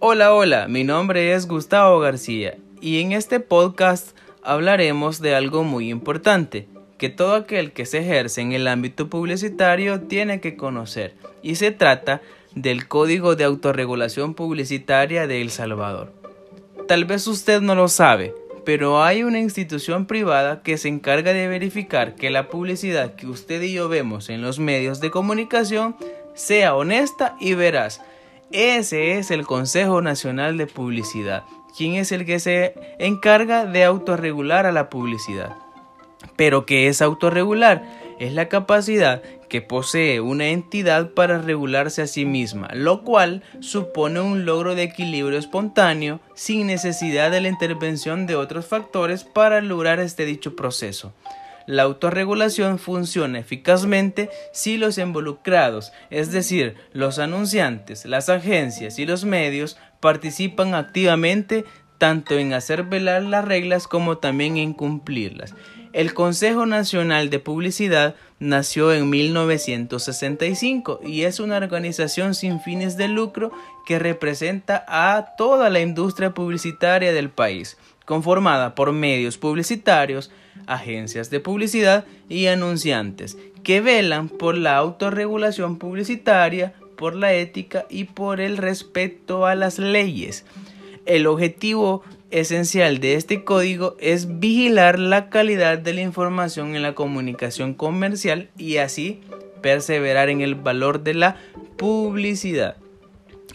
Hola, mi nombre es Gustavo García y en este podcast hablaremos de algo muy importante que todo aquel que se ejerce en el ámbito publicitario tiene que conocer, y se trata del Código de Autorregulación Publicitaria de El Salvador. Tal vez usted no lo sabe, pero hay una institución privada que se encarga de verificar que la publicidad que usted y yo vemos en los medios de comunicación sea honesta y veraz. Ese es el Consejo Nacional de Publicidad, quien es el que se encarga de autorregular a la publicidad. ¿Pero qué es autorregular? Es la capacidad que posee una entidad para regularse a sí misma, lo cual supone un logro de equilibrio espontáneo sin necesidad de la intervención de otros factores para lograr dicho proceso. La autorregulación funciona eficazmente si los involucrados, es decir, los anunciantes, las agencias y los medios, participan activamente tanto en hacer velar las reglas como también en cumplirlas. El Consejo Nacional de Publicidad nació en 1965 y es una organización sin fines de lucro que representa a toda la industria publicitaria del país, conformada por medios publicitarios, agencias de publicidad y anunciantes, que velan por la autorregulación publicitaria, por la ética y por el respeto a las leyes. El objetivo esencial de este código es vigilar la calidad de la información en la comunicación comercial y así perseverar en el valor de la publicidad.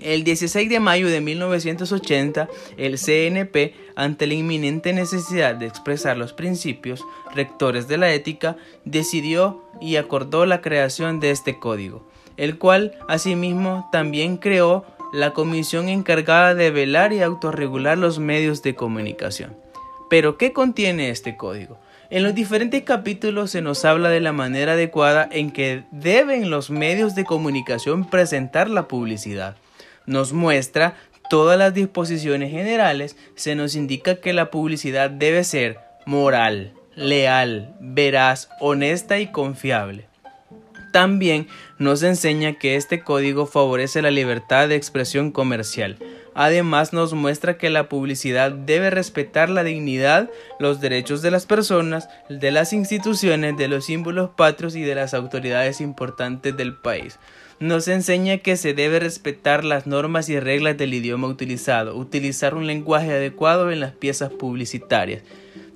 El 16 de mayo de 1980, el CNP, ante la inminente necesidad de expresar los principios rectores de la ética, decidió y acordó la creación de este código, el cual asimismo también creó la comisión encargada de velar y autorregular los medios de comunicación. ¿Pero qué contiene este código? En los diferentes capítulos se nos habla de la manera adecuada en que deben los medios de comunicación presentar la publicidad. Nos muestra todas las disposiciones generales, se nos indica que la publicidad debe ser moral, leal, veraz, honesta y confiable. También nos enseña que este código favorece la libertad de expresión comercial. Además, nos muestra que la publicidad debe respetar la dignidad, los derechos de las personas, de las instituciones, de los símbolos patrios y de las autoridades importantes del país. Nos enseña que se debe respetar las normas y reglas del idioma utilizado, utilizar un lenguaje adecuado en las piezas publicitarias.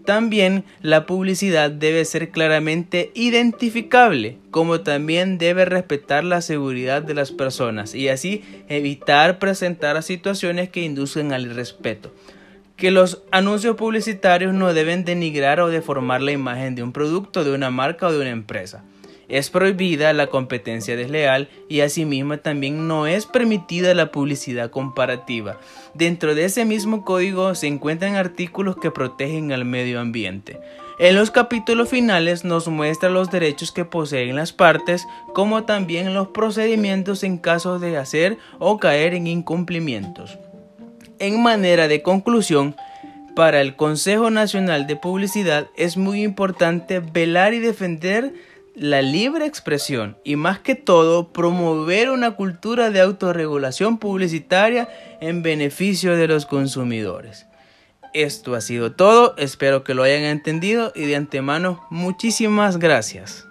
También la publicidad debe ser claramente identificable, como también debe respetar la seguridad de las personas y así evitar presentar situaciones que induzcan al irrespeto. Que los anuncios publicitarios no deben denigrar o deformar la imagen de un producto, de una marca o de una empresa. Es prohibida la competencia desleal y asimismo también no es permitida la publicidad comparativa. Dentro de ese mismo código se encuentran artículos que protegen al medio ambiente. En los capítulos finales nos muestra los derechos que poseen las partes, como también los procedimientos en caso de hacer o caer en incumplimientos. En manera de conclusión, para el Consejo Nacional de Publicidad es muy importante velar y defender la libre expresión y, más que todo, promover una cultura de autorregulación publicitaria en beneficio de los consumidores. Esto ha sido todo, espero que lo hayan entendido y de antemano muchísimas gracias.